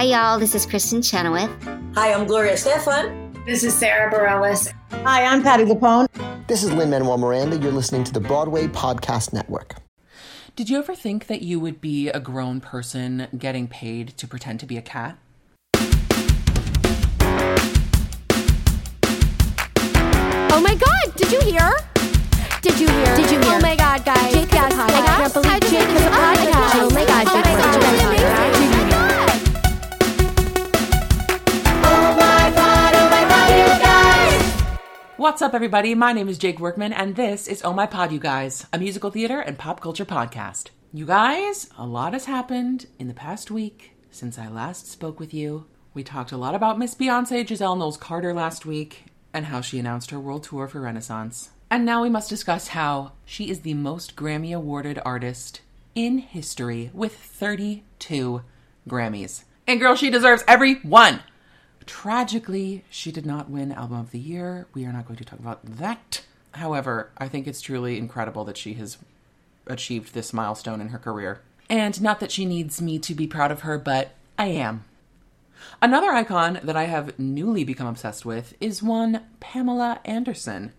Hi, y'all. This is Kristen Chenoweth. Hi, I'm Gloria Stefan. This is Sarah Bareilles. Hi, I'm Patti LuPone. This is Lin-Manuel Miranda. You're listening to the Broadway Podcast Network. Did you ever think that you would be a grown person getting paid to pretend to be a cat? Oh my God, did you hear? Did you hear? Did you hear? Oh my God, guys. Jake has a podcast. I can't believe Jake has a podcast. Oh my God, Jake has a podcast. What's up, everybody? My name is Jake Workman, and this is Oh My Pod, You Guys, a musical theater and pop culture podcast. You guys, a lot has happened in the past week since I last spoke with you. We talked a lot about Miss Beyoncé, Giselle Knowles-Carter, last week, and how she announced her world tour for Renaissance. And now we must discuss how she is the most Grammy-awarded artist in history, with 32 Grammys. And girl, she deserves every one! Tragically, she did not win Album of the Year. We are not going to talk about that. However, I think it's truly incredible that she has achieved this milestone in her career. And not that she needs me to be proud of her, but I am. Another icon that I have newly become obsessed with is one Pamela Anderson.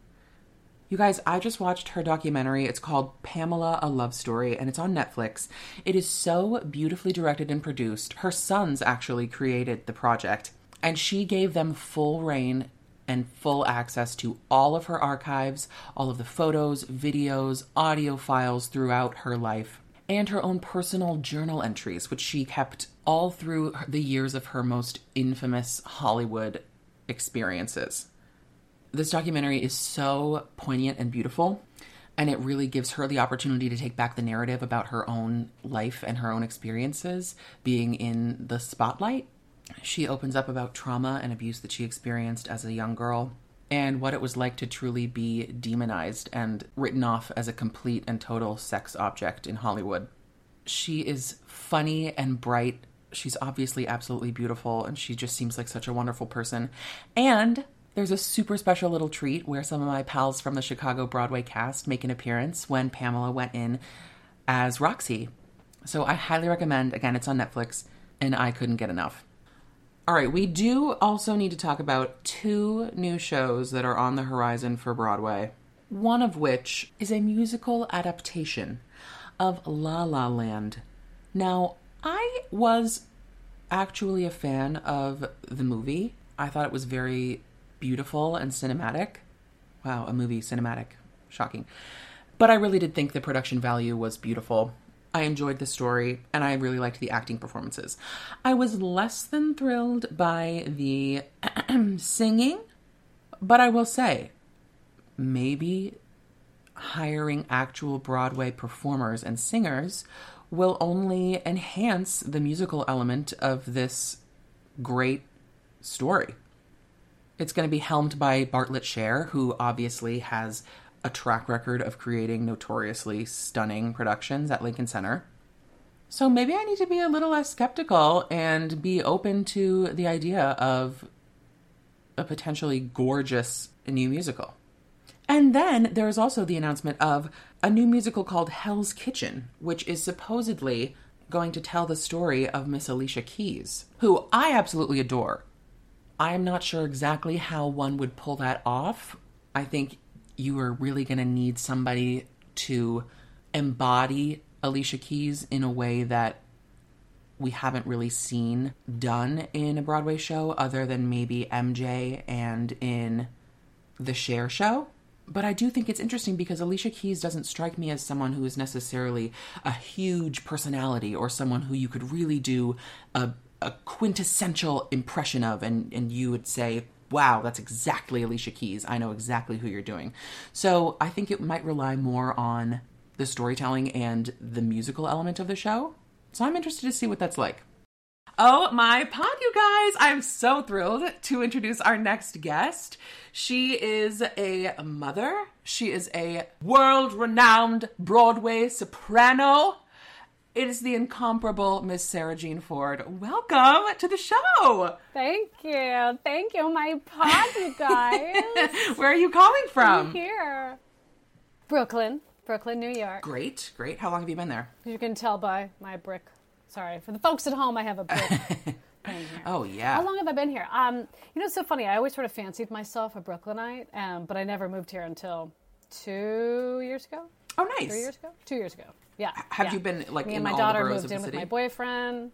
You guys, I just watched her documentary. It's called Pamela, a Love Story, and it's on Netflix. It is so beautifully directed and produced. Her sons actually created the project. And she gave them full reign and full access to all of her archives, all of the photos, videos, audio files throughout her life, and her own personal journal entries, which she kept all through the years of her most infamous Hollywood experiences. This documentary is so poignant and beautiful, and it really gives her the opportunity to take back the narrative about her own life and her own experiences being in the spotlight. She opens up about trauma and abuse that she experienced as a young girl and what it was like to truly be demonized and written off as a complete and total sex object in Hollywood. She is funny and bright. She's obviously absolutely beautiful, and she just seems like such a wonderful person. And there's a super special little treat where some of my pals from the Chicago Broadway cast make an appearance when Pamela went in as Roxy. So I highly recommend, again, it's on Netflix, and I couldn't get enough. All right, we do also need to talk about two new shows that are on the horizon for Broadway, one of which is a musical adaptation of La La Land. Now, I was actually a fan of the movie. I thought it was very beautiful and cinematic. Wow, a movie, cinematic. Shocking. But I really did think the production value was beautiful. I enjoyed the story, and I really liked the acting performances. I was less than thrilled by the singing, but I will say, maybe hiring actual Broadway performers and singers will only enhance the musical element of this great story. It's going to be helmed by Bartlett Sher, who obviously has a track record of creating notoriously stunning productions at Lincoln Center. So maybe I need to be a little less skeptical and be open to the idea of a potentially gorgeous new musical. And then there's also the announcement of a new musical called Hell's Kitchen, which is supposedly going to tell the story of Miss Alicia Keys, who I absolutely adore. I'm not sure exactly how one would pull that off. I think you are really going to need somebody to embody Alicia Keys in a way that we haven't really seen done in a Broadway show other than maybe MJ and in the Cher show. But I do think it's interesting because Alicia Keys doesn't strike me as someone who is necessarily a huge personality or someone who you could really do a quintessential impression of and you would say, wow, that's exactly Alicia Keys. I know exactly who you're doing. So I think it might rely more on the storytelling and the musical element of the show. So I'm interested to see what that's like. Oh my pod, you guys. I'm so thrilled to introduce our next guest. She is a mother. She is a world-renowned Broadway soprano. It is the incomparable Miss Sarah Jean Ford. Welcome to the show. Thank you. Thank you, my pod, you guys. Where are you calling from? I'm here. Brooklyn, New York. Great, great. How long have you been there? You can tell by my brick. Sorry, for the folks at home, I have a brick. been here. Oh, yeah. How long have I been here? You know, it's so funny. I always sort of fancied myself a Brooklynite, but I never moved here until 2 years ago. Oh, nice. 3 years ago? 2 years ago. Yeah. Have you been, like, in all the boroughs of the city? Me and my daughter moved in with my boyfriend.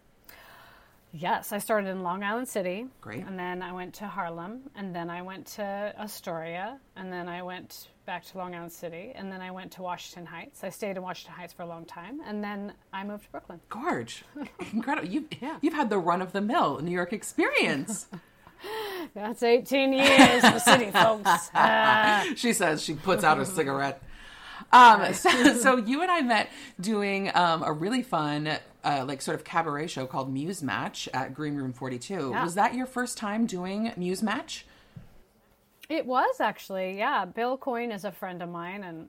Yes, I started in Long Island City. Great. And then I went to Harlem, and then I went to Astoria, and then I went back to Long Island City, and then I went to Washington Heights. I stayed in Washington Heights for a long time, and then I moved to Brooklyn. Gorge. Incredible. You've had the run-of-the-mill New York experience. That's 18 years in the city, folks. She says she puts out her cigarette. So you and I met doing a really fun, like, sort of cabaret show called Muse Match at Green Room 42. Yeah. Was that your first time doing Muse Match? It was, actually, yeah. Bill Coyne is a friend of mine, and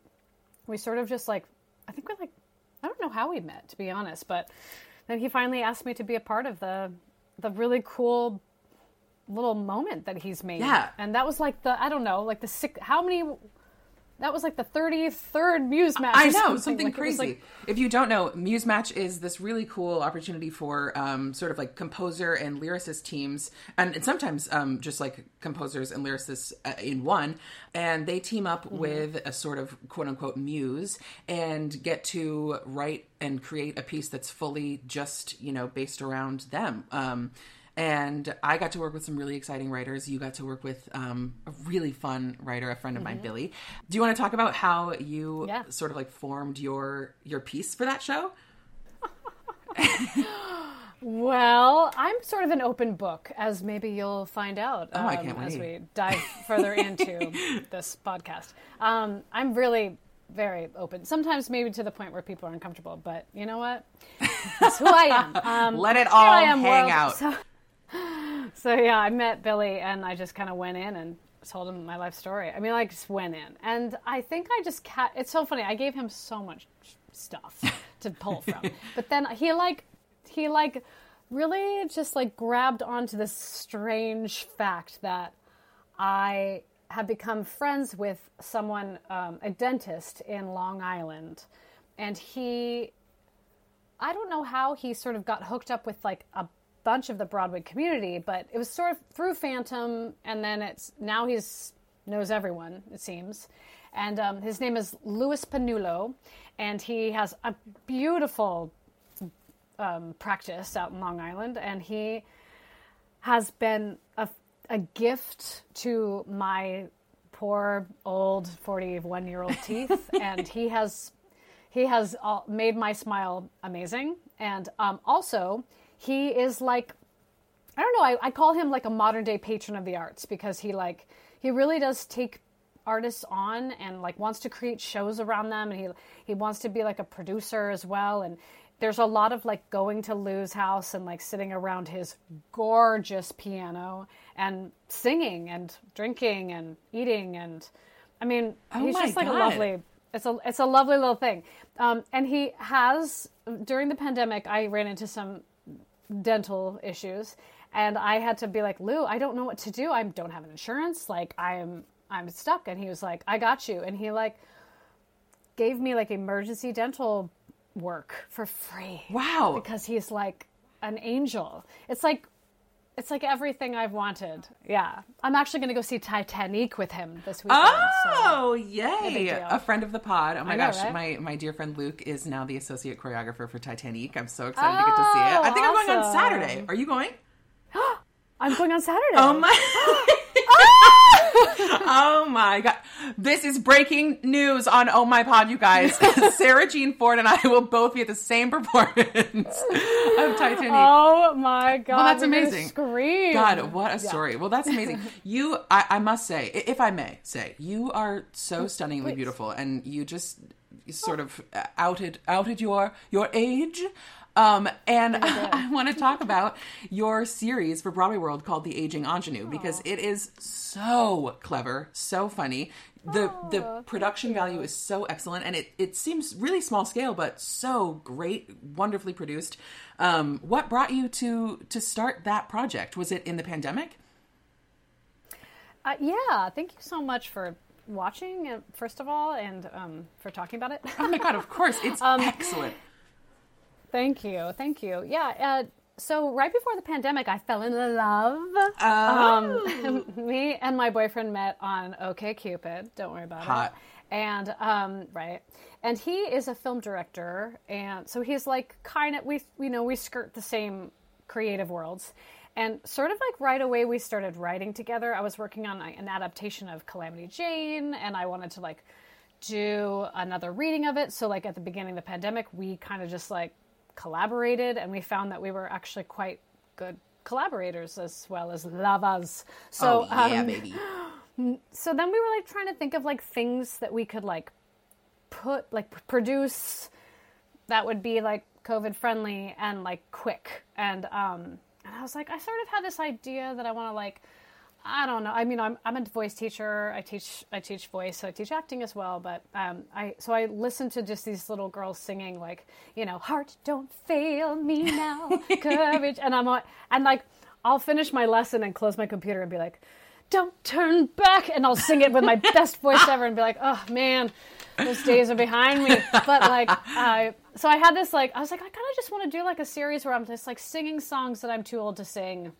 we sort of just, like, I think we're, like, I don't know how we met, to be honest, but then he finally asked me to be a part of the really cool little moment that he's made. Yeah. And that was, like, the, I don't know, like, the six, how many... That was like the 33rd Muse Match. I know, something like crazy. Like... If you don't know, Muse Match is this really cool opportunity for sort of like composer and lyricist teams, and sometimes just like composers and lyricists in one, and they team up with a sort of quote-unquote muse and get to write and create a piece that's fully just, you know, based around them. And I got to work with some really exciting writers. You got to work with a really fun writer, a friend of mine, Billy. Do you want to talk about how you sort of like formed your piece for that show? Well, I'm sort of an open book, as maybe you'll find out I can't wait. As we dive further into this podcast. I'm really very open. Sometimes maybe to the point where people are uncomfortable, but you know what? That's who I am. Let it all hang out. So yeah, I met Billy and I just kind of went in and told him my life story. I mean, I just went in, and I think I just it's so funny. I gave him so much stuff to pull from, but then he really just like grabbed onto this strange fact that I had become friends with someone, a dentist in Long Island, and I don't know how he sort of got hooked up with like a bunch of the Broadway community, but it was sort of through Phantom, and then now he knows everyone, it seems. And his name is Louis Panullo, and he has a beautiful practice out in Long Island, and he has been a gift to my poor old 41-year-old teeth, and he has made my smile amazing. And also, he is like, I don't know, I call him like a modern day patron of the arts, because he really does take artists on and like wants to create shows around them, and he wants to be like a producer as well. And there's a lot of like going to Lou's house and like sitting around his gorgeous piano and singing and drinking and eating, and I mean, he's just like a lovely... It's a lovely little thing. And he has, during the pandemic, I ran into some dental issues, and I had to be like, Lou, I don't know what to do. I don't have an insurance. Like, I'm stuck. And he was like, I got you. And he like gave me like emergency dental work for free. Wow. Because he's like an angel. It's like everything I've wanted. Yeah. I'm actually going to go see Titanic with him this weekend. Oh, so, yay. A friend of the pod. Oh, my gosh. Right? My dear friend Luke is now the associate choreographer for Titanic. I'm so excited to get to see it. I think I'm going on Saturday. Are you going? I'm going on Saturday. Oh, my. Oh my God. This is breaking news on Oh My Pod, you guys. Sarah Jean Ford and I will both be at the same performance of Titanic. Oh my God. Well, that's amazing. Scream. God, what a story. Well, that's amazing. You, I must say, if I may say, you are so stunningly beautiful, and you just sort of outed your age. And I want to talk about your series for Broadway World called The Aging Ingenue, because it is so clever, so funny. The production value is so excellent, and it seems really small scale, but so great, wonderfully produced. What brought you to start that project? Was it in the pandemic? Yeah, thank you so much for watching, first of all, and for talking about it. Oh my God, of course. It's excellent. Thank you. Yeah. So right before the pandemic, I fell in love. Me and my boyfriend met on OkCupid. Don't worry about Hot. It. And right, and he is a film director, and so he's like kind of we skirt the same creative worlds, and sort of like right away we started writing together. I was working on an adaptation of Calamity Jane, and I wanted to like do another reading of it. So like at the beginning of the pandemic, we kind of just like collaborated, and we found that we were actually quite good collaborators as well as lovers. So baby. So then we were like trying to think of like things that we could like put like produce that would be like COVID friendly and like quick. And I was like, I sort of had this idea that I want to like, I don't know. I mean, I'm a voice teacher. I teach voice, so I teach acting as well. But I listened to just these little girls singing like, you know, heart don't fail me now, courage, and I'll finish my lesson and close my computer and be like, don't turn back, and I'll sing it with my best voice ever and be like, oh man, those days are behind me. But like so I had this like, I was like, I kind of just want to do like a series where I'm just like singing songs that I'm too old to sing.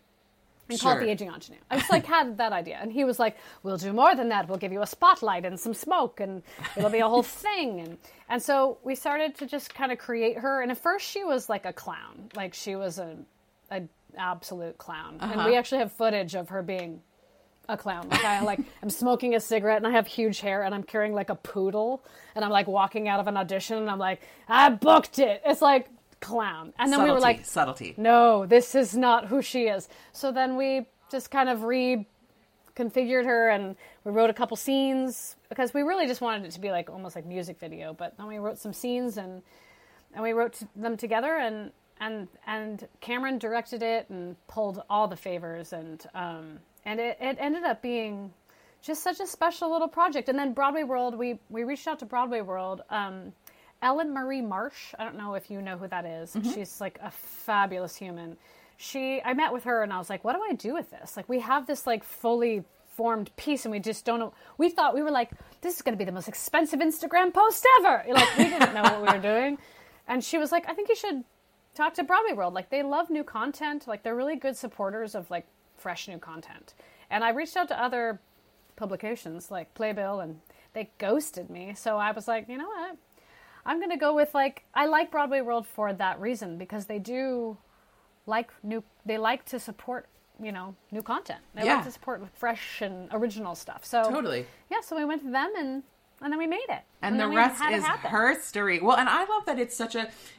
And sure. Called The Aging Ingenue. I just like had that idea. And he was like, we'll do more than that. We'll give you a spotlight and some smoke and it'll be a whole thing. And so we started to just kind of create her. And at first she was like a clown. Like she was an absolute clown. Uh-huh. And we actually have footage of her being a clown. Like I'm smoking a cigarette and I have huge hair and I'm carrying like a poodle. And I'm like walking out of an audition and I'm like, I booked it. It's like clown. And then subtlety, we were like, subtlety. No, this is not who she is. So then we just kind of reconfigured her, and we wrote a couple scenes because we really just wanted it to be like almost like music video. But then we wrote some scenes and we wrote them together, and Cameron directed it and pulled all the favors, and it ended up being just such a special little project. And then Broadway World, we reached out to Broadway World. Ellen Marie Marsh, I don't know if you know who that is. Mm-hmm. She's like a fabulous human. I met with her and I was like, what do I do with this? Like, we have this like fully formed piece and we just don't know. We thought, we were like, this is going to be the most expensive Instagram post ever. Like, we didn't know what we were doing. And she was like, I think you should talk to Broadway World. Like, they love new content. Like, they're really good supporters of like fresh new content. And I reached out to other publications like Playbill and they ghosted me. So I was like, you know what? I'm going to go with, like, I like Broadway World for that reason, because they do like they like to support, you know, new content. They like to support fresh and original stuff. So totally. Yeah, so we went to them and then we made it. And the rest is her story. Well, and I love that it's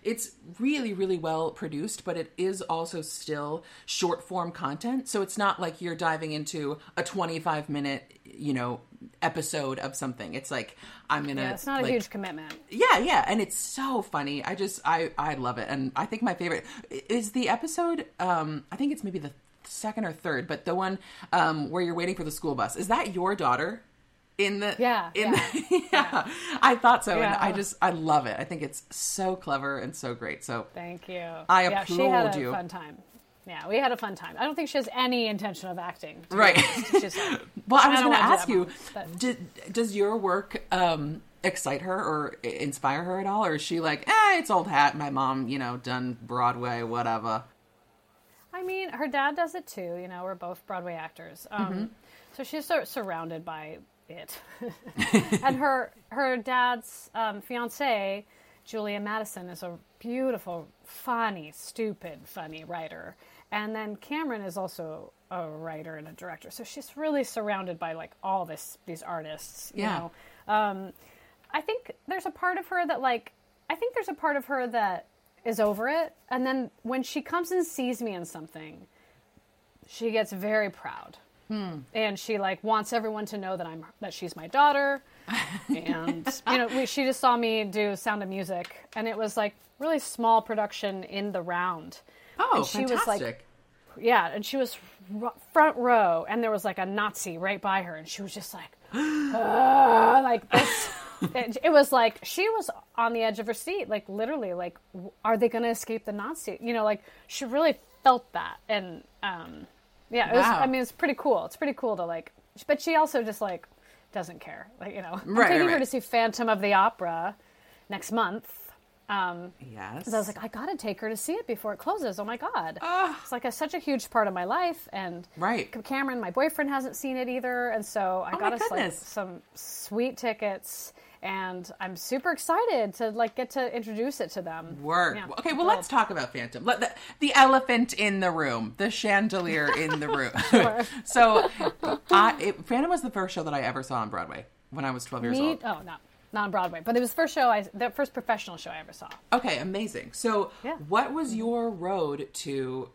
it's really, really well produced, but it is also still short form content. So it's not like you're diving into a 25-minute, you know, episode of something. It's like, I'm going to... Yeah, it's not a huge commitment. Yeah. And it's so funny. I just, I love it. And I think my favorite is the episode, I think it's maybe the second or third, but the one where you're waiting for the school bus. Is that your daughter? I thought so. Yeah. And I love it. I think it's so clever and so great. So thank you. I applaud you. She had a fun time. Yeah, we had a fun time. I don't think she has any intention of acting. Right. Just like, well, I was going to ask you, does your work excite her or inspire her at all? Or is she like, it's old hat. My mom, you know, done Broadway, whatever. I mean, her dad does it too. You know, we're both Broadway actors. So she's surrounded by it. And her dad's fiancée, Julia Madison, is a beautiful, funny writer. And then Cameron is also a writer and a director. So she's really surrounded by like all these artists, you know. I think there's a part of her that is over it. And then when she comes and sees me in something, she gets very proud. And she like wants everyone to know that she's my daughter. And you know, she just saw me do Sound of Music, and it was like really small production in the round. Oh, and she fantastic! Was, like, yeah, and she was front row, and there was like a Nazi right by her, and she was just like, like this. It was like she was on the edge of her seat, like literally, like, are they going to escape the Nazi? You know, like she really felt that, and yeah, it was, I mean, it's pretty cool. It's pretty cool to like, but she also just like doesn't care. Like, you know, I'm taking her to see Phantom of the Opera next month. Yes. Because I was like, I gotta take her to see it before it closes. Oh my God. It's like such a huge part of my life. And right. Cameron, my boyfriend, hasn't seen it either. And so I got us some sweet tickets. And I'm super excited to get to introduce it to them. Work. Yeah. Okay, well, let's talk about Phantom. The elephant in the room. The chandelier in the room. Sure. So Phantom was the first show that I ever saw on Broadway when I was 12 years old. Oh, not on Broadway. But it was the first show, the first professional show I ever saw. Okay, amazing. So what was your road to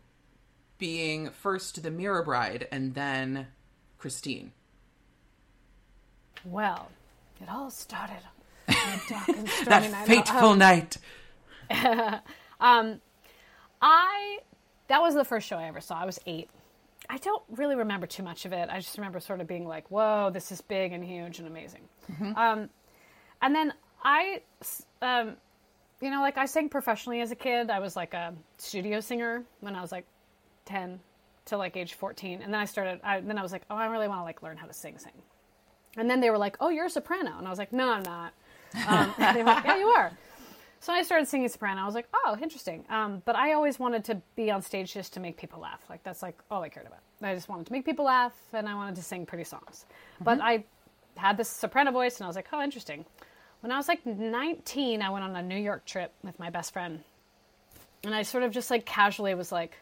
being first the Mirror Bride and then Christine? Well... it all started on a dark and stormy night. That fateful night. That was the first show I ever saw. I was 8. I don't really remember too much of it. I just remember sort of being like, whoa, this is big and huge and amazing. Mm-hmm. And then I sang professionally as a kid. I was a studio singer when I was 10 to age 14. And then I was like, oh, I really want to learn how to sing. And then they were like, oh, you're a soprano. And I was like, no, I'm not. And they were like, yeah, you are. So I started singing soprano. I was like, oh, interesting. But I always wanted to be on stage just to make people laugh. That's all I cared about. I just wanted to make people laugh, and I wanted to sing pretty songs. Mm-hmm. But I had this soprano voice, and I was like, oh, interesting. When I was 19, I went on a New York trip with my best friend. And I sort of just casually was like,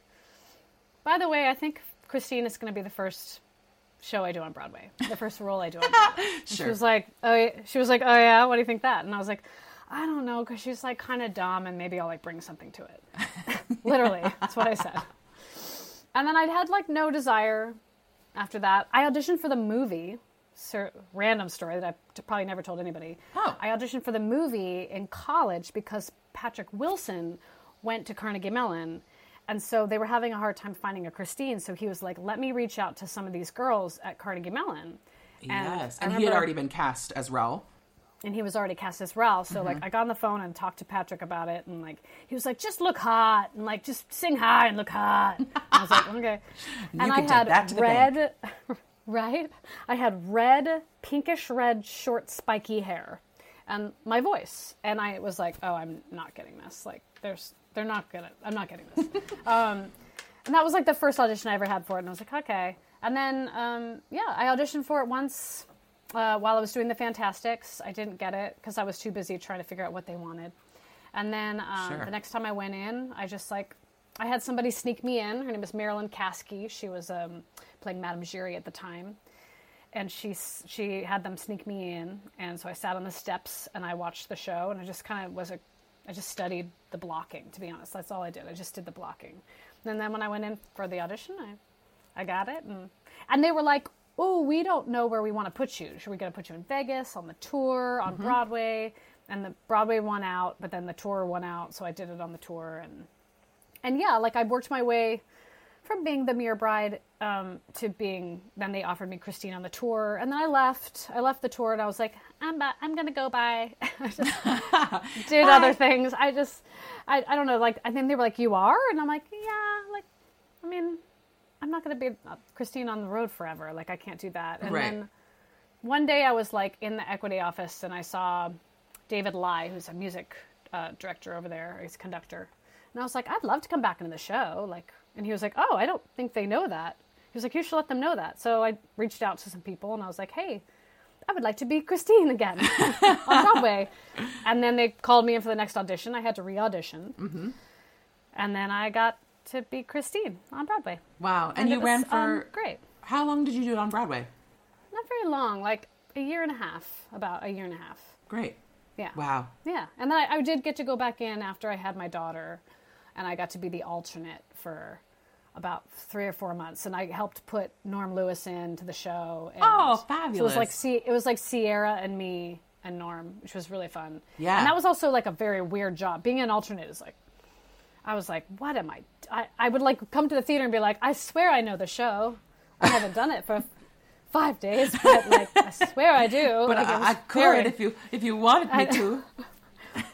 by the way, I think Christine is going to be the first show I do on Broadway, the first role I do on Broadway. Sure. She was like, oh yeah, what do you think that? And I was like, I don't know, because she's kind of dumb, and maybe I'll bring something to it. Literally, that's what I said. And then I had no desire after that. I auditioned for the movie, random story that I probably never told anybody. Oh. I auditioned for the movie in college because Patrick Wilson went to Carnegie Mellon. And so they were having a hard time finding a Christine. So he was like, let me reach out to some of these girls at Carnegie Mellon. And yes. And he had already been cast as Raoul. And he was already cast as Raoul. So I got on the phone and talked to Patrick about it. And he was like, just look hot. And just sing high and look hot. And I was like, okay. And I had red, right? I had red, pinkish red, short, spiky hair. And my voice. And I was like, oh, I'm not getting this. I'm not getting this. And that was the first audition I ever had for it. And I was like, okay. And then, I auditioned for it once while I was doing the Fantastics. I didn't get it because I was too busy trying to figure out what they wanted. And then the next time I went in, I just I had somebody sneak me in. Her name was Marilyn Kasky. She was playing Madame Giry at the time. And she had them sneak me in. And so I sat on the steps and I watched the show. And I just kind of I just studied the blocking, to be honest. That's all I did. I just did the blocking. And then when I went in for the audition, I got it. And they were like, oh, we don't know where we want to put you. Should we going to put you in Vegas, on the tour, on Broadway? And the Broadway won out, but then the tour won out. So I did it on the tour. And yeah, I worked my way from being the Mirror Bride to being, then they offered me Christine on the tour. And then I left the tour and I was like, I'm going to go by. Did other things. I don't know. I think they were like, you are? And I'm like, yeah, I mean, I'm not going to be Christine on the road forever. I can't do that. And then one day I was in the equity office and I saw David Lai, who's a music director over there. He's a conductor. And I was like, I'd love to come back into the show. And he was like, oh, I don't think they know that. He was like, you should let them know that. So I reached out to some people and I was like, hey, I would like to be Christine again on Broadway. And then they called me in for the next audition. I had to re-audition. Mm-hmm. And then I got to be Christine on Broadway. Wow. And you ran for... great. How long did you do it on Broadway? Not very long. About a year and a half. Great. Yeah. Wow. Yeah. And then I did get to go back in after I had my daughter. And I got to be the alternate for about 3 or 4 months. And I helped put Norm Lewis into the show. And oh, fabulous. So it was like Sierra and me and Norm, which was really fun. Yeah. And that was also a very weird job. Being an alternate is I was like, what am I? I would come to the theater and be like, I swear I know the show. I haven't done it for 5 days, but I swear I do. But I could if you wanted me to.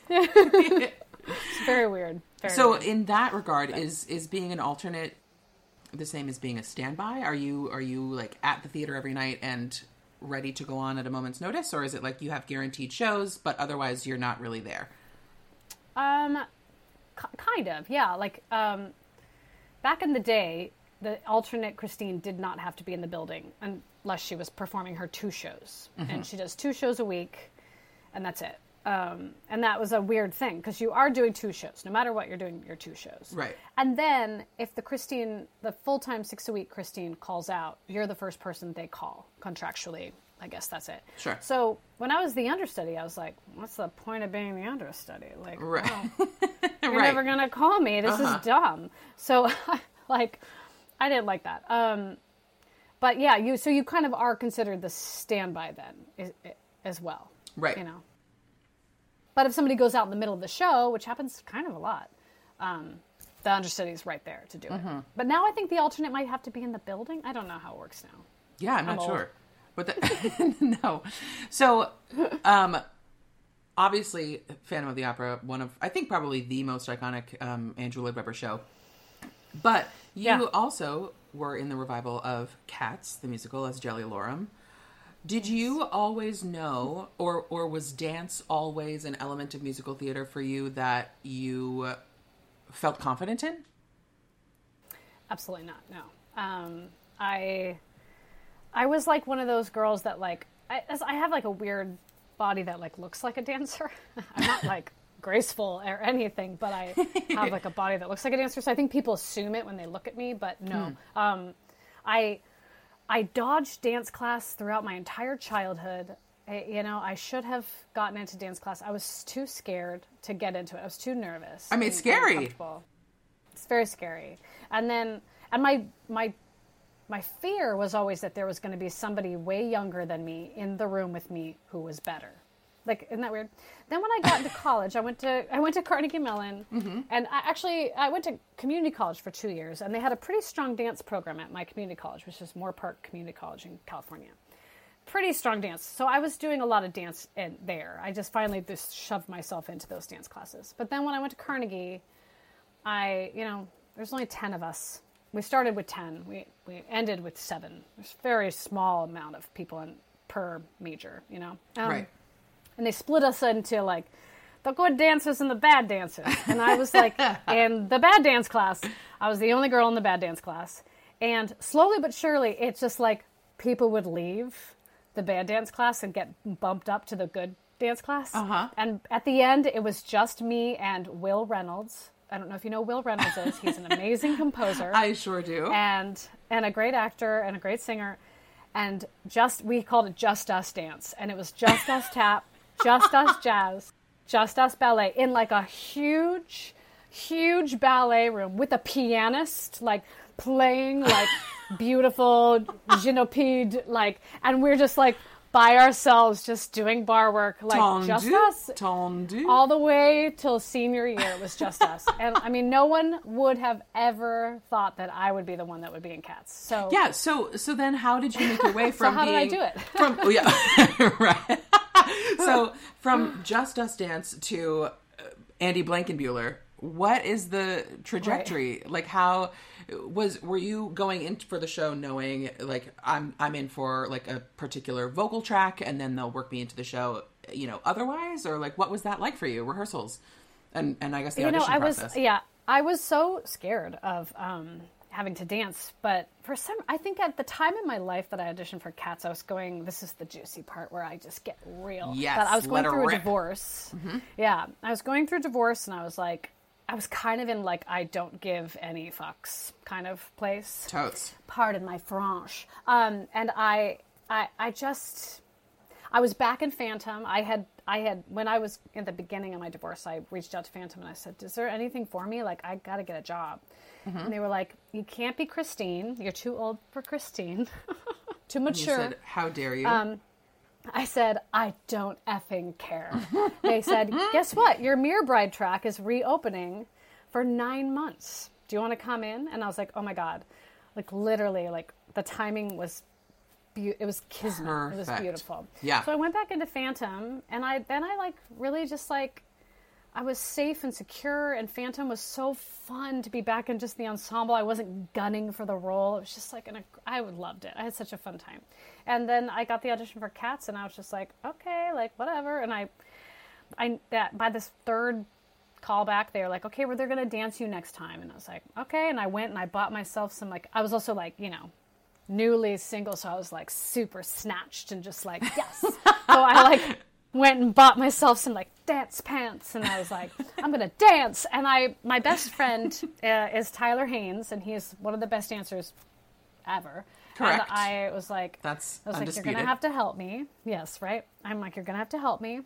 It's very weird. In that regard, is being an alternate the same as being a standby? Are you at the theater every night and ready to go on at a moment's notice, or is it you have guaranteed shows but otherwise you're not really there? Kind of, yeah. Like, back in the day, the alternate Christine did not have to be in the building unless she was performing her two shows. Mm-hmm. And she does two shows a week, and that's it. And that was a weird thing, because you are doing two shows. No matter what, you're doing your two shows. Right. And then, if the Christine, the full-time 6-a-week Christine calls out, you're the first person they call, contractually. I guess that's it. Sure. So, when I was the understudy, I was like, what's the point of being the understudy? Like, right. Well, you're right. Never going to call me. This is dumb. So, like, I didn't like that. But, yeah, you kind of are considered the standby then, as well. Right. You know? But if somebody goes out in the middle of the show, which happens kind of a lot, the understudy is right there to do it. But now I think the alternate might have to be in the building. I don't know how it works now. Yeah, I'm not sure. But no. So, obviously, Phantom of the Opera, one of, I think, probably the most iconic Andrew Lloyd Webber show. But you also were in the revival of Cats, the musical, as Jelly Lorem. Did you always know, or was dance always an element of musical theater for you that you felt confident in? Absolutely not, no. I was like one of those girls that like, I have like a weird body that like looks like a dancer. I'm not like graceful or anything, but I have like a body that looks like a dancer. So I think people assume it when they look at me, but no. I dodged dance class throughout my entire childhood. I should have gotten into dance class. I was too scared to get into it. I was too nervous. I mean, it's scary. It's very scary. And then, and my fear was always that there was going to be somebody way younger than me in the room with me who was better. Like, isn't that weird? Then when I got into college, I went to Carnegie Mellon, and I went to community college for 2 years, and they had a pretty strong dance program at my community college, which is Moore Park Community College in California. Pretty strong dance. So I was doing a lot of dance in there. I just finally just shoved myself into those dance classes. But then when I went to Carnegie, there's only 10 of us. We started with 10. We ended with 7. There's a very small amount of people per major, right. And they split us into, like, the good dancers and the bad dancers. And I was, like, in the bad dance class. I was the only girl in the bad dance class. And slowly but surely, it's just, like, people would leave the bad dance class and get bumped up to the good dance class. Uh-huh. And at the end, it was just me and Will Reynolds. I don't know if you know who Will Reynolds is. He's an amazing composer. I sure do. And a great actor and a great singer. And we called it Just Us Dance. And it was Just Us Tap. Just Us Jazz, Just Us Ballet, in like a huge, huge ballet room with a pianist, like, playing, like, beautiful Ginopede, like, and we're just, like, by ourselves, just doing bar work, like, tendu, just us. Tendu. All the way till senior year, it was just us. And, I mean, no one would have ever thought that I would be the one that would be in Cats. So yeah, so then how did you make your way from did I do it? Right. So, from Just Us Dance to Andy Blankenbuehler, what is the trajectory? Right. Like, how were you going in for the show knowing, like, I'm in for, like, a particular vocal track and then they'll work me into the show, otherwise? Or, like, what was that like for you, rehearsals? And I guess the audition process. I was so scared of having to dance, but I think at the time in my life that I auditioned for Cats, I was going, this is the juicy part where I just get real. Yes, but I was going through a divorce. Mm-hmm. Yeah, I was going through a divorce, and I was like, I was kind of in, like, I don't give any fucks kind of place. Totes. Pardon my French. And I was back in Phantom. I had when I was at the beginning of my divorce, I reached out to Phantom and I said, is there anything for me? Like, I got to get a job. Mm-hmm. And they were like, you can't be Christine. You're too old for Christine. Too mature. You said, how dare you? I said, I don't effing care. They said, guess what? Your Mere Bride track is reopening for 9 months. Do you want to come in? And I was like, oh my God. Like, literally, like, the timing was it was kismet. Perfect. It was beautiful. Yeah. So I went back into Phantom, and I like really just like I was safe and secure, and Phantom was so fun to be back in just the ensemble. I wasn't gunning for the role. It was just like I loved it. I had such a fun time. And then I got the audition for Cats, and I was just like, okay, like whatever. And I that by this third call back. They were like, okay, well, they're going to dance you next time. And I was like, okay. And I went and I bought myself some, like, I was also like, you know, newly single. So I was like super snatched and just like, yes. So I like went and bought myself some like dance pants. And I was like, I'm going to dance. And my best friend is Tyler Haynes. And he is one of the best dancers ever. Correct. And I was like, you're going to have to help me. Yes. Right. I'm like, you're going to have to help me.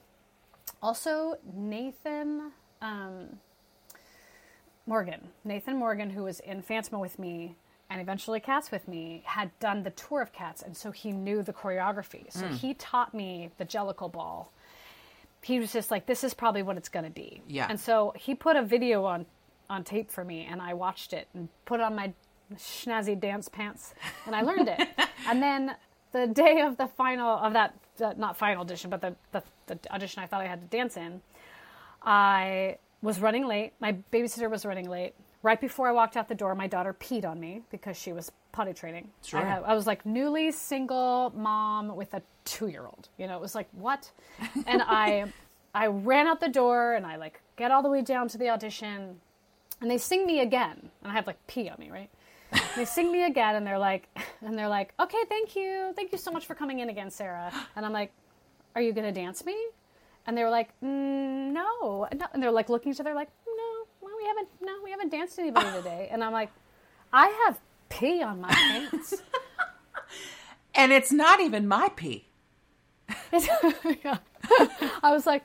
Also, Nathan Morgan, who was in Phantom with me and eventually Cats with me, had done the tour of Cats. And so he knew the choreography. So he taught me the Jellicle Ball. He was just like, this is probably what it's going to be. Yeah. And so he put a video on tape for me and I watched it and put on my schnazzy dance pants and I learned it. And then the day of the final of that, not final audition, but the audition I thought I had to dance in, I was running late. My babysitter was running late. Right before I walked out the door, my daughter peed on me because she was potty training. Sure. I was like newly single mom with a 2-year-old. You know, it was like, what? And I ran out the door and I like get all the way down to the audition and they sing me again. And I have like pee on me, right? They sing me again and they're like, okay, thank you. Thank you so much for coming in again, Sarah. And I'm like, are you going to dance me? And they were like, no. And they're like looking at each other like, we haven't danced anybody today. And I'm like, I have pee on my pants. And it's not even my pee. Yeah. I was like,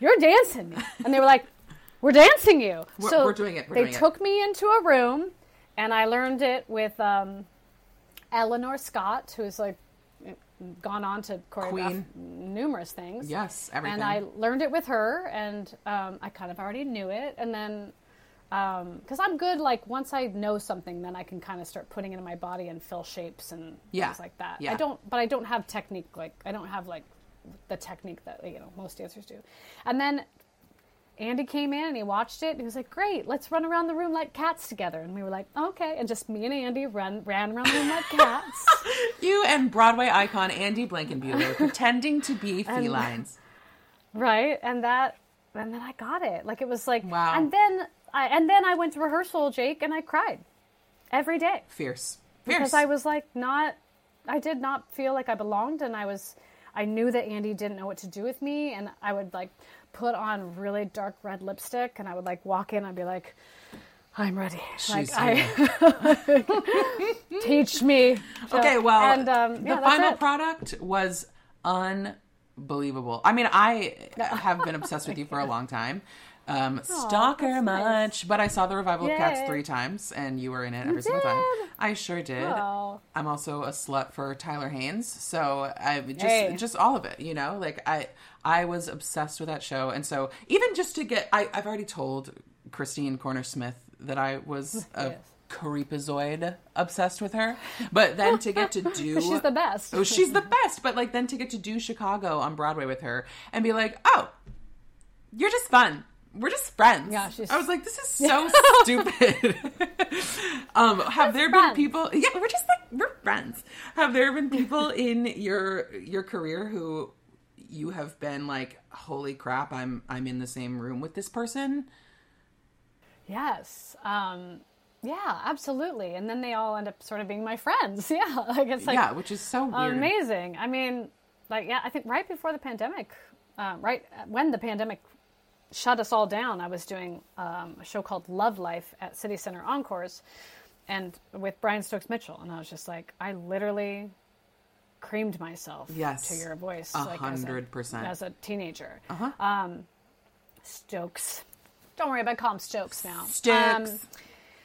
you're dancing me. And they were like, we're dancing you. We're doing it. They took me into a room and I learned it with Eleanor Scott, who's like, gone on to choreograph numerous things. Yes, everything. And I learned it with her, and I kind of already knew it. And then, because I'm good, like, once I know something, then I can kind of start putting it in my body and fill shapes and things like that. Yeah. I don't have technique, like, I don't have, like, the technique that, you know, most dancers do. And then Andy came in and he watched it and he was like, great, let's run around the room like cats together. And we were like, okay. And just me and Andy ran around the room like cats. You and Broadway icon Andy Blankenbuehler pretending to be felines. Right. And then I got it. Like, it was like, wow. And then I went to rehearsal, Jake, and I cried every day. Fierce. Because I was like, I did not feel like I belonged. And I knew that Andy didn't know what to do with me. And I would like put on really dark red lipstick and I would like walk in and I'd be like, I'm ready. She's like, teach me. So, okay. Well, and, the final product was unbelievable. I mean, I have been obsessed with you for a long time. Stalker much, nice. But I saw the revival of Cats 3 times and you were in it every single time. I sure did. Wow. I'm also a slut for Tyler Haynes. So I just all of it, you know, like I was obsessed with that show. And so even just to get, I've already told Christine Corner-Smith that I was a creepazoid obsessed with her. But then to get to do... She's the best. Oh, she's the best. But like then to get to do Chicago on Broadway with her and be like, oh, you're just fun. We're just friends. Yeah, I was like, this is so stupid. Have there been people... Yeah, we're just like, we're friends. Have there been people in your career who... you have been like, holy crap, I'm in the same room with this person? Yes. Yeah, absolutely. And then they all end up sort of being my friends. Yeah. Like it's like, yeah, which is so weird. Amazing. I mean, like, yeah, I think right before the pandemic, right when the pandemic shut us all down, I was doing a show called Love Life at City Center Encores and with Brian Stokes Mitchell. And I was just like, I literally... creamed myself to your voice 100% as a teenager. Stokes, don't worry about it, call him Stokes now.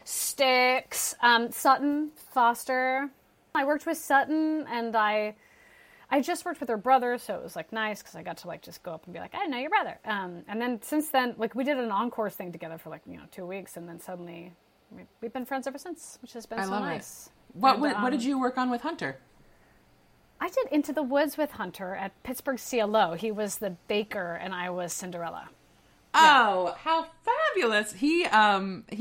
Sutton Foster. I worked with Sutton and I just worked with her brother, so it was like nice because I got to like just go up and be like, I know your brother. And then since then, like we did an encore thing together for like, you know, 2 weeks, and then suddenly we've been friends ever since, which has been so nice. What did you work on with Hunter? I did Into the Woods with Hunter at Pittsburgh CLO. He was the baker and I was Cinderella. Oh, how fabulous. He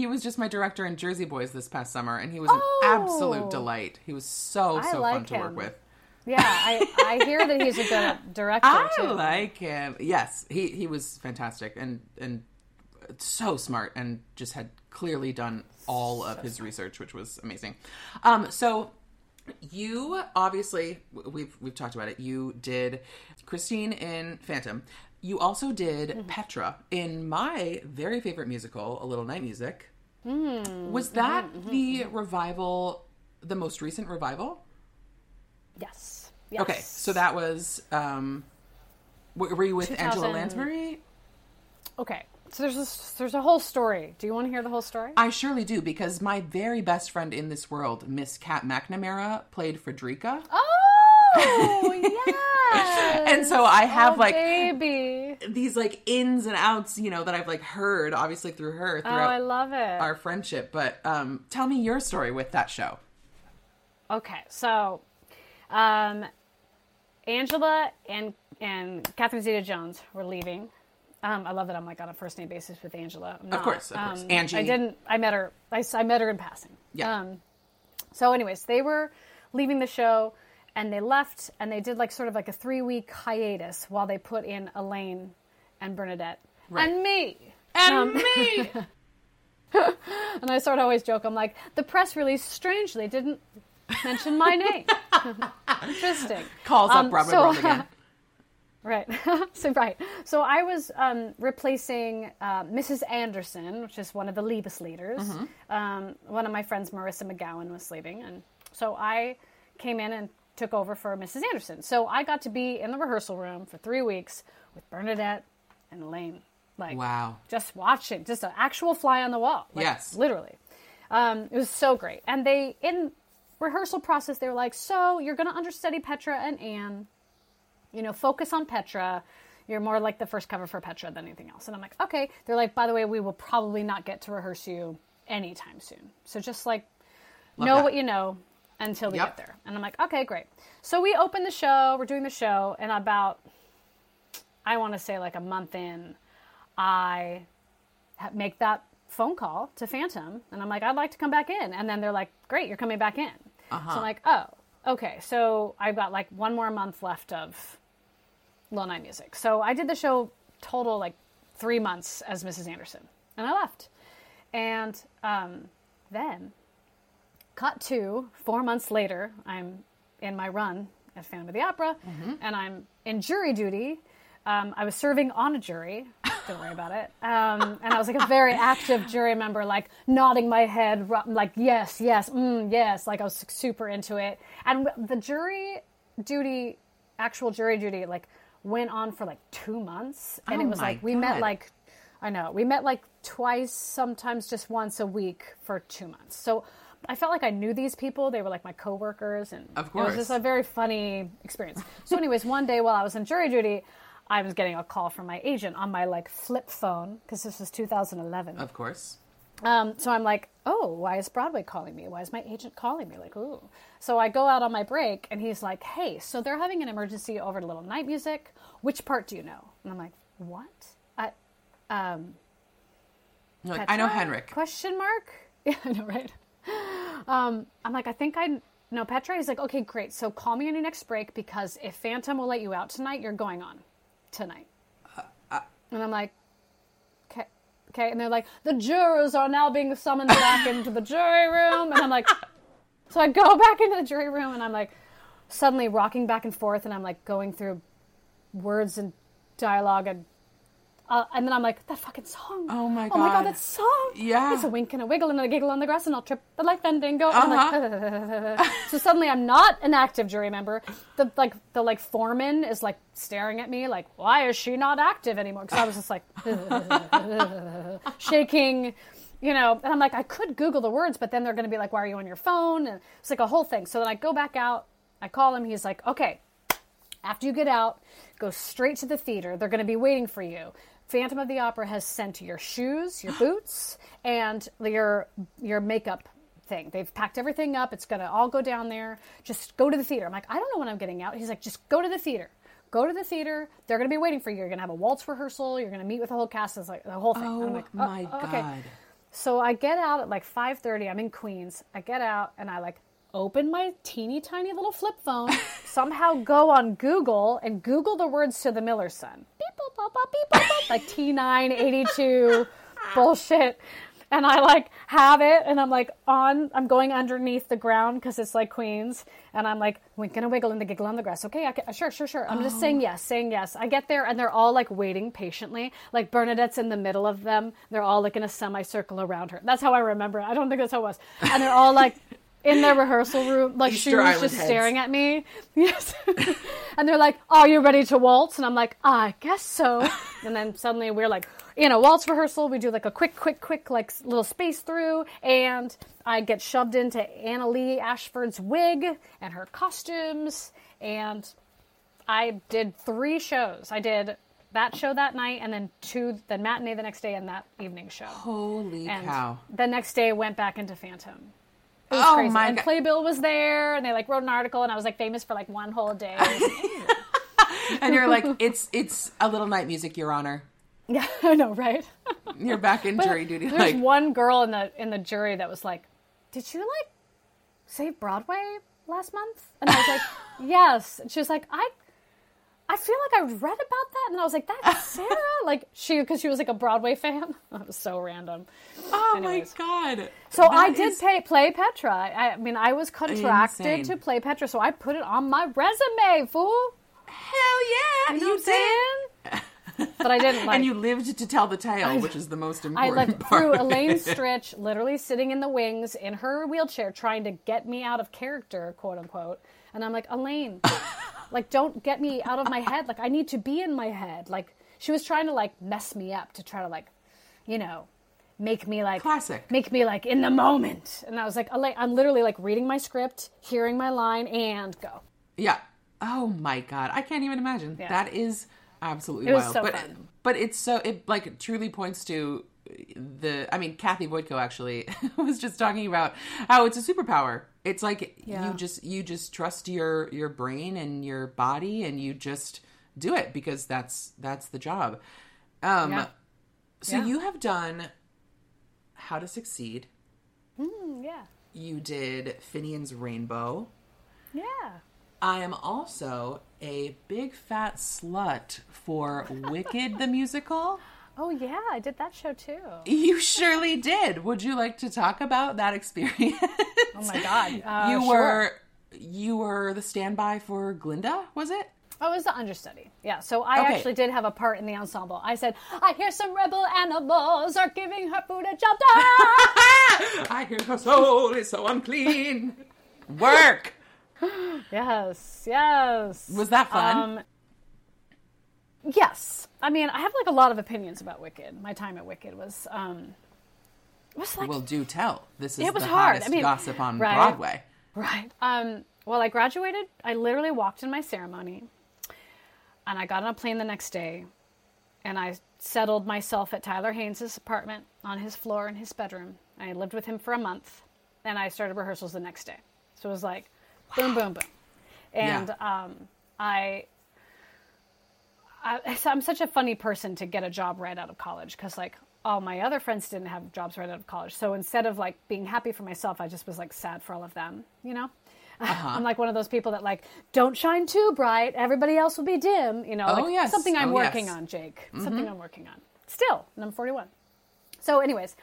was just my director in Jersey Boys this past summer and he was an absolute delight. He was so fun to work with. Yeah, I hear that he's a good director too. I like him. Yes, he was fantastic and so smart and just had clearly done all of his research, which was amazing. So you obviously, we've talked about it. You did Christine in Phantom. You also did Petra in my very favorite musical, A Little Night Music. Was that the revival, the most recent revival? Yes. Okay, so that was, were you with Angela Lansbury? Okay, so there's a whole story. Do you want to hear the whole story? I surely do, because my very best friend in this world, Miss Kat McNamara, played Frederica. Oh, yeah. And so I have these ins and outs, you know, that I've heard obviously through her throughout I love it. Our friendship. But tell me your story with that show. Okay, so Angela and Catherine Zeta-Jones were leaving. I love that I'm on a first name basis with Angela. Of course, Angie. I met her. I met her in passing. Yeah. So, anyways, they were leaving the show. And they left, and they did a 3-week hiatus while they put in Elaine and Bernadette. Right. And me! And me! And I always joke, the press release strangely didn't mention my name. Interesting. Calls up Robin Roll again. Right. So I was replacing Mrs. Anderson, which is one of the Liebesleaders. Mm-hmm. One of my friends, Marissa McGowan, was leaving. And so I came in and took over for Mrs. Anderson. So I got to be in the rehearsal room for 3 weeks with Bernadette and Elaine. Wow. Just watching. Just an actual fly on the wall. Yes. Literally. It was so great. And they, in rehearsal process, they were like, so you're going to understudy Petra and Anne. You know, focus on Petra. You're more like the first cover for Petra than anything else. And I'm like, okay. They're like, by the way, we will probably not get to rehearse you anytime soon. So just know that. What you know. Until we get there. And I'm like, okay, great. So we open the show. We're doing the show. And about, I want to say a month in, I make that phone call to Phantom. And I'm like, I'd like to come back in. And then they're like, great, you're coming back in. Uh-huh. So I'm like, oh, okay. So I've got one more month left of Little Night Music. So I did the show total 3 months as Mrs. Anderson. And I left. And then... Cut to 4 months later, I'm in my run at Phantom of the Opera, and I'm in jury duty. I was serving on a jury. Don't worry about it. And I was a very active jury member, nodding my head, yes, yes, yes. I was super into it. And the jury duty, actual jury duty, went on for 2 months. And it was we met we met twice, sometimes just once a week for 2 months. So I felt I knew these people. They were my coworkers, and of course. It was just a very funny experience. So anyways, one day while I was in jury duty, I was getting a call from my agent on my flip phone, because this was 2011. Of course. So I'm oh, why is Broadway calling me? Why is my agent calling me? Ooh. So I go out on my break, and he's like, hey, so they're having an emergency over to Little Night Music. Which part do you know? And I'm like, what? I know Henrik. Question mark? Yeah, I know, right? I'm I think I know Petra. He's okay, great. So call me on your next break, because if Phantom will let you out tonight, you're going on tonight. And I'm okay. And they're the jurors are now being summoned back into the jury room. And I'm so I go back into the jury room, and I'm suddenly rocking back and forth. And I'm going through words and dialogue and then I'm that fucking song. Oh my God, that song. Yeah. It's a wink and a wiggle and a giggle on the grass, and I'll trip the light fandango. So suddenly I'm not an active jury member. The foreman is staring at me why is she not active anymore? Because I was just shaking, you know. And I'm I could Google the words, but then they're going to be why are you on your phone? And it's a whole thing. So then I go back out. I call him. He's okay, after you get out, go straight to the theater. They're going to be waiting for you. Phantom of the Opera has sent your shoes, your boots, and your makeup thing. They've packed everything up. It's going to all go down there. Just go to the theater. I'm I don't know when I'm getting out. He's just go to the theater. Go to the theater. They're going to be waiting for you. You're going to have a waltz rehearsal. You're going to meet with the whole cast. It's the whole thing. Oh, I'm oh, okay. God. So I get out at 5:30. I'm in Queens. I get out, and I open my teeny tiny little flip phone, somehow go on Google and Google the words to The Miller's Son. Beep, boop, boop, boop, beep, boop, boop. T9, 82, bullshit. And I like have it, and I'm like I'm going underneath the ground because it's like Queens, and I'm like wink and a wiggle and the giggle on the grass. Okay, sure. I'm just saying yes. I get there, and they're all like waiting patiently. Like Bernadette's in the middle of them. They're all like in a semicircle around her. That's how I remember it. I don't think that's how it was. And they're all like in their rehearsal room. Like she was just staring at me. Yes. And they're like, "Are you ready to waltz?" And I'm like, "I guess so." And then suddenly we're like, in a waltz rehearsal, we do like a quick, like little space through, and I get shoved into Annalee Ashford's wig and her costumes, and I did 3 shows. I did that show that night, and then 2, then matinee the next day, and that evening show. Holy cow. The next day went back into Phantom. It was crazy. My God. And Playbill was there, and they like wrote an article, and I was like famous for like 1 whole day. And you're like, it's a little night music, Your Honor. Yeah, I know, right? You're back in jury duty. There's like one girl in the jury that was like, "Did you like save Broadway last month?" And I was like, "Yes." And she was like, I feel like I read about that." And I was like, "That's Sarah?" Like because she was like a Broadway fan. That was so random. Oh my God! So I did play Petra. I mean, I was contracted to play Petra, so I put it on my resume. Fool! Hell yeah! You know what I'm saying? But I didn't like. And you lived to tell the tale, which is the most important part. I lived through Elaine Stritch literally sitting in the wings in her wheelchair trying to get me out of character, quote unquote. And I'm like, Elaine, like, don't get me out of my head. Like, I need to be in my head. Like, she was trying to, like, mess me up to try to, like, you know, make me, like. Classic. Make me, like, in the moment. And I was like, Elaine, I'm literally, like, reading my script, hearing my line, and go. Yeah. Oh, my God. I can't even imagine. Yeah. That is absolutely wild. So but it's so, it like truly points to the, I mean, Kathy Woodko actually was just talking about how it's a superpower. It's like, you just trust your brain and your body, and you just do it because that's the job. So you have done How to Succeed. You did Finian's Rainbow. Yeah. I am also a big fat slut for Wicked the Musical. Oh, yeah. I did that show, too. You surely did. Would you like to talk about that experience? Oh, my God. You were the standby for Glinda, was it? I was the understudy. Yeah. So I actually did have a part in the ensemble. I said, "I hear some rebel animals are giving her food a job." I hear her soul is so unclean. Work. Yes. Was that fun? Yes. I mean, I have like a lot of opinions about Wicked. My time at Wicked was like. Well, do tell. This is the hottest gossip on Broadway. Right. Well, I graduated. I literally walked in my ceremony, and I got on a plane the next day, and I settled myself at Tyler Haynes' apartment on his floor in his bedroom. I lived with him for a month, and I started rehearsals the next day. So it was like. Boom, boom, boom. And I'm such a funny person to get a job right out of college, because like all my other friends didn't have jobs right out of college. So instead of like being happy for myself, I just was like sad for all of them, you know? I'm like one of those people that like, don't shine too bright. Everybody else will be dim, you know? Oh, like, yes. Something I'm working on, Jake. Mm-hmm. Something I'm working on. Still, and I'm 41. So anyways,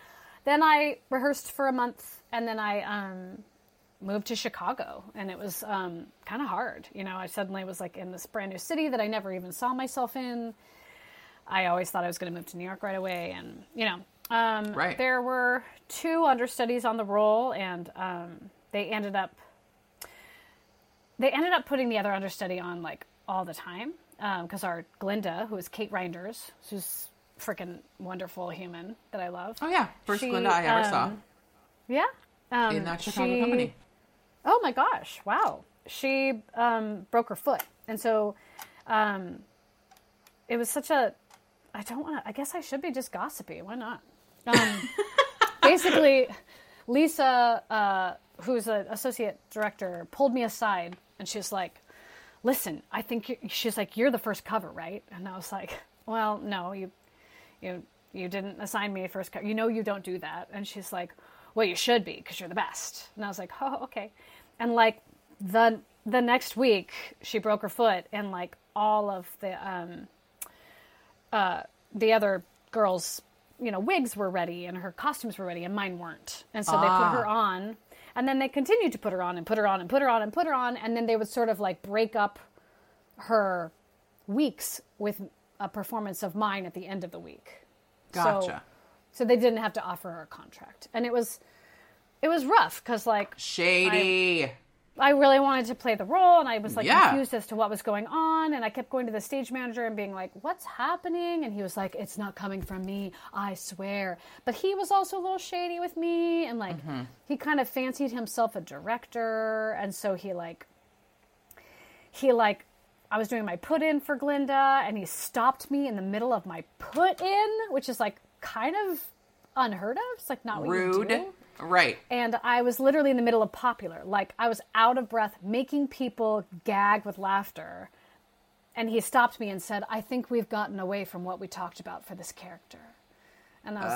then I rehearsed for a month, and then I moved to Chicago, and it was kind of hard. You know, I suddenly was like in this brand new city that I never even saw myself in. I always thought I was going to move to New York right away. And, you know, there were 2 understudies on the roll, and they ended up putting the other understudy on like all the time. Cause our Glinda, who is Kate Reinders, who's freaking wonderful human that I love. Oh yeah. First Glinda I ever saw. Yeah. In that Chicago company. Oh my gosh, wow. She broke her foot. And so it was such a, I guess I should be just gossipy. Why not? Basically, Lisa, who's an associate director, pulled me aside, and she was like, "Listen, I think," she's like, "you're the first cover, right?" And I was like, "Well, no, you didn't assign me a first cover. You know you don't do that." And she's like, "Well, you should be, because you're the best." And I was like, "Oh, okay." And like the next week, she broke her foot, and like all of the other girls you know, wigs were ready and her costumes were ready and mine weren't. And so they put her on, and then they continued to put her on and put her on and put her on and put her on. And then they would sort of like break up her weeks with a performance of mine at the end of the week. Gotcha. So they didn't have to offer her a contract. And it was rough because like shady. I really wanted to play the role, and I was, like, confused as to what was going on, and I kept going to the stage manager and being like, what's happening? And he was like, it's not coming from me, I swear. But he was also a little shady with me, and, like, he kind of fancied himself a director, and so he I was doing my put-in for Glinda, and he stopped me in the middle of my put-in, which is, like, kind of unheard of. It's, like, not what rude. You do. Right. And I was literally in the middle of popular. Like, I was out of breath, making people gag with laughter. And he stopped me and said, I think we've gotten away from what we talked about for this character. And I was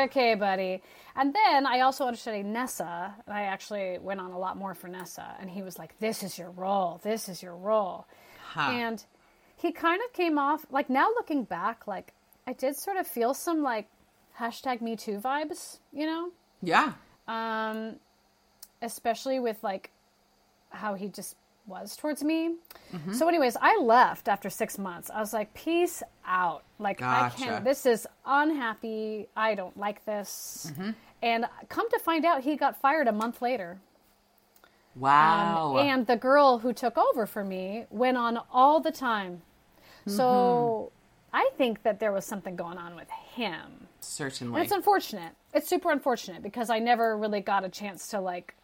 like, okay, buddy. And then I also understudied Nessa. And I actually went on a lot more for Nessa. And he was like, this is your role. This is your role. Huh. And he kind of came off, like, now looking back, like, I did sort of feel some, like, #MeToo vibes, you know? Yeah. Especially with, like, how he just was towards me. Mm-hmm. So anyways, I left after 6 months. I was like, peace out. Like, gotcha. I can't, this is unhappy. I don't like this. Mm-hmm. And come to find out, he got fired a month later. Wow. And the girl who took over for me went on all the time. Mm-hmm. So I think that there was something going on with him. Certainly. And it's unfortunate. It's super unfortunate because I never really got a chance to, like,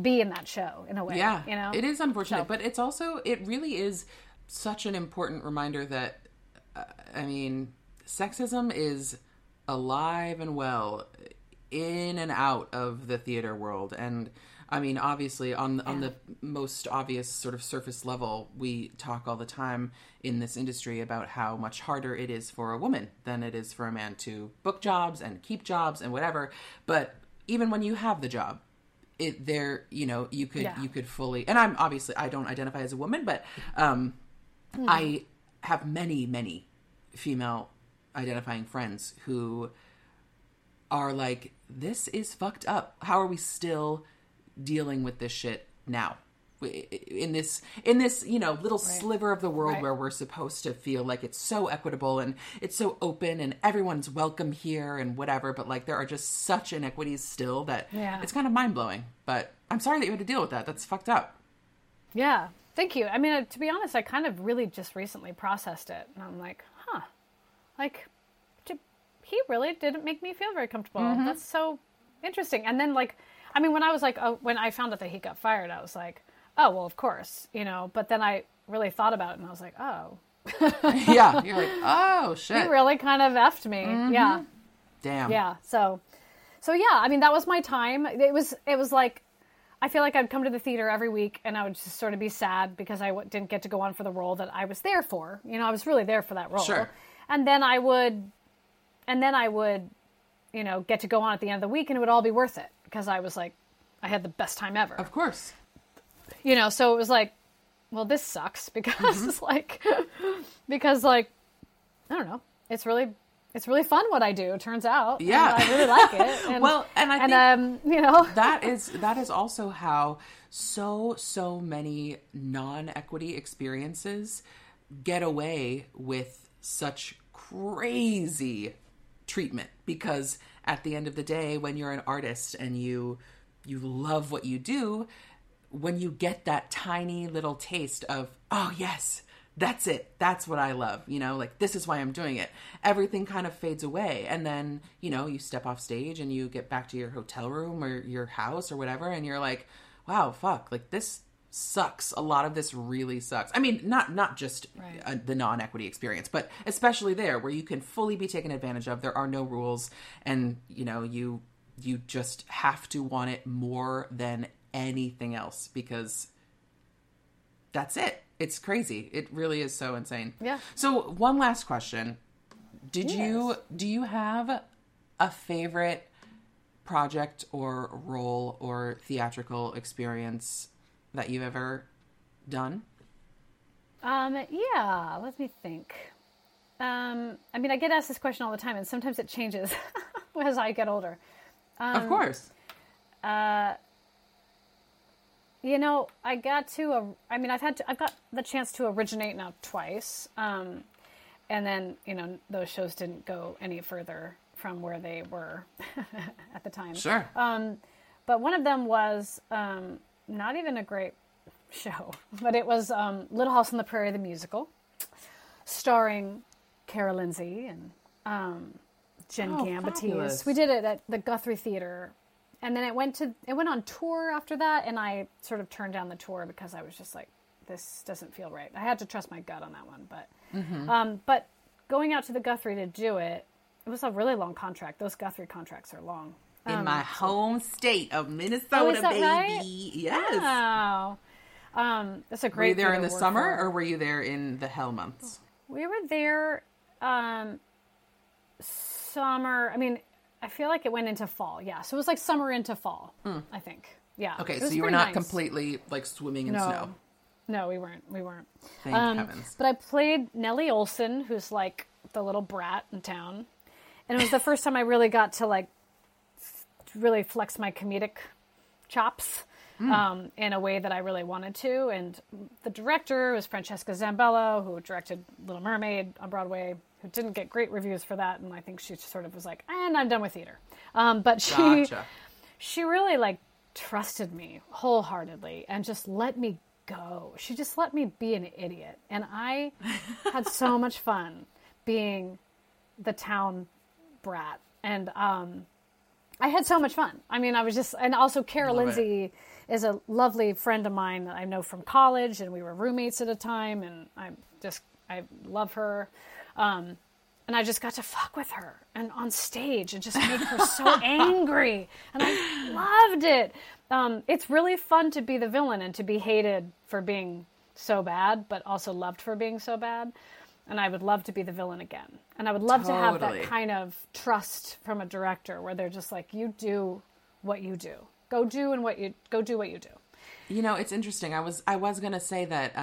be in that show in a way. Yeah, you know? It is unfortunate. So. But it's also, it really is such an important reminder that, I mean, sexism is alive and well in and out of the theater world. And, I mean, obviously, on the most obvious sort of surface level, we talk all the time in this industry about how much harder it is for a woman than it is for a man to book jobs and keep jobs and whatever. But even when you have the job, you could fully. And I'm obviously, I don't identify as a woman, but I have many female identifying friends who are like, this is fucked up. How are we still dealing with this shit now in this you know, little sliver of the world where we're supposed to feel like it's so equitable and it's so open and everyone's welcome here and whatever, but like there are just such inequities still that it's kind of mind-blowing. But I'm sorry that you had to deal with that. That's fucked up. Yeah, thank you. I mean, to be honest, I kind of really just recently processed it, and I'm like, he really didn't make me feel very comfortable. Mm-hmm. That's so interesting. And then, like, I mean, when I was like, when I found out that he got fired, I was like, oh, well, of course, you know. But then I really thought about it, and I was like, oh. Yeah, you're like, oh, shit. He really kind of effed me. Mm-hmm. Yeah. Damn. Yeah, so yeah, I mean, that was my time. It was like, I feel like I'd come to the theater every week, and I would just sort of be sad because I didn't get to go on for the role that I was there for. You know, I was really there for that role. Sure. And then I would, you know, get to go on at the end of the week, and it would all be worth it. Because I was like, I had the best time ever. Of course. You know, so it was like, well, this sucks because because I don't know. It's really fun what I do, it turns out. Yeah. And I really like it. And, well, and I think you know, that is also how so many non-equity experiences get away with such crazy treatment, because at the end of the day, when you're an artist and you love what you do, when you get that tiny little taste of, oh yes, that's it, that's what I love, you know, like this is why I'm doing it, everything kind of fades away. And then, you know, you step off stage and you get back to your hotel room or your house or whatever, and you're like, wow, fuck, like this sucks. A lot of this really sucks. I mean, not just the non-equity experience, but especially there where you can fully be taken advantage of. There are no rules, and you know, you just have to want it more than anything else, because that's it. It's crazy. It really is so insane. Yeah. So one last question. Do you have a favorite project or role or theatrical experience that you've ever done? Yeah, let me think. I mean, I get asked this question all the time, and sometimes it changes as I get older. Of course. You know, I got to I've got the chance to originate now twice, and then those shows didn't go any further from where they were at the time. Sure. But one of them was not even a great show, but it was Little House on the Prairie the musical, starring Kara Lindsey and Jen Gambatis. Fabulous. We did it at the Guthrie Theater, and then it went on tour after that, and I sort of turned down the tour because I was just like, this doesn't feel right. I had to trust my gut on that one, but but going out to the Guthrie to do it, it was a really long contract. Those Guthrie contracts are long. In my home state of Minnesota, is that baby. Right? Yes. Wow. That's a great. Were you there in the summer, or were you there in the hell months? We were there summer. I mean, I feel like it went into fall. Yeah, so it was like summer into fall. I think. Yeah. Okay, so you were not completely like swimming in snow. No, we weren't. Thank heavens. But I played Nellie Olson, who's like the little brat in town, and it was the first time I really got to like really flex my comedic chops. In a way that I really wanted to. And the director was Francesca Zambello, who directed Little Mermaid on Broadway, who didn't get great reviews for that. And I think she sort of was like, and I'm done with theater. But she really like trusted me wholeheartedly and just let me go. She just let me be an idiot. And I had so much fun being the town brat. And I had so much fun. I mean, I was just, and also Kara Lindsey is a lovely friend of mine that I know from college, and we were roommates at a time, and I love her. And I just got to fuck with her and on stage and just make her so angry. And I loved it. It's really fun to be the villain and to be hated for being so bad, but also loved for being so bad. And I would love to be the villain again. And I would love to have that kind of trust from a director where they're just like, you do what you do. Go do what you do. You know, it's interesting. I was gonna say that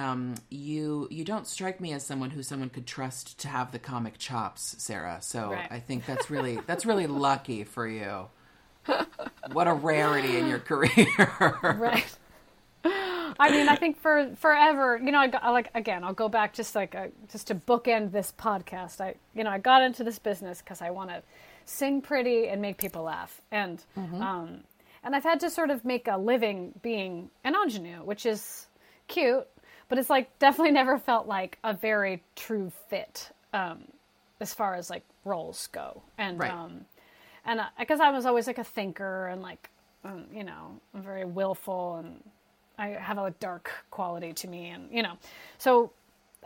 you don't strike me as someone could trust to have the comic chops, Sarah. So right. I think that's really lucky for you. What a rarity in your career. Right. I mean, I think forever, I'll go back just to bookend this podcast. I got into this business because I want to sing pretty and make people laugh, and and I've had to sort of make a living being an ingenue, which is cute, but it's like definitely never felt like a very true fit as far as like roles go. And right. And because I was always like a thinker and like I'm very willful and I have a like, dark quality to me, and so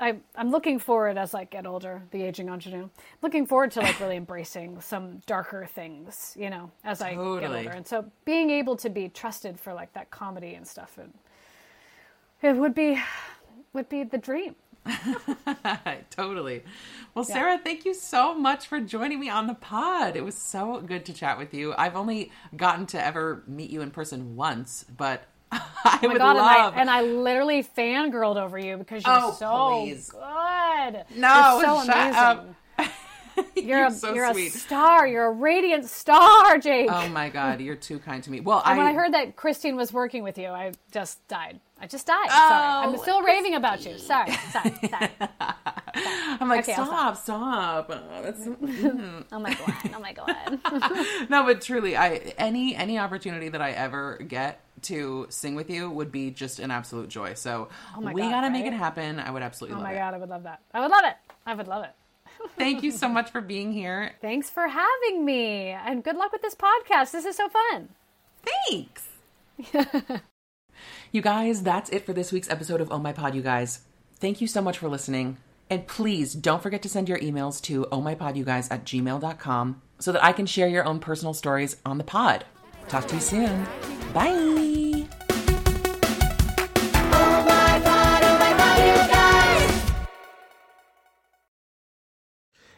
I'm looking forward as I get older, the aging ingenue, looking forward to like really embracing some darker things, as I get older. And so being able to be trusted for like that comedy and stuff, and it would be the dream. Totally. Well, yeah. Sarah, thank you so much for joining me on the pod. It was so good to chat with you. I've only gotten to ever meet you in person once, but I would love. And I literally fangirled over you because you're so good. No, you're so amazing. You're sweet. A star. You're a radiant star, Jake. Oh my God, you're too kind to me. Well, when I heard that Christine was working with you, I just died. Sorry. I'm still raving about you. Sorry. I'm like, okay, stop. Oh, that's... Oh my God. No, but truly, any opportunity that I ever get to sing with you would be just an absolute joy. So we got to make it happen. I would absolutely love it. Oh my God, I would love that. I would love it. Thank you so much for being here. Thanks for having me. And good luck with this podcast. This is so fun. Thanks. You guys, that's it for this week's episode of Oh My Pod, you guys. Thank you so much for listening. And please don't forget to send your emails to ohmypodyouguys@gmail.com so that I can share your own personal stories on the pod. Talk to you soon. Bye.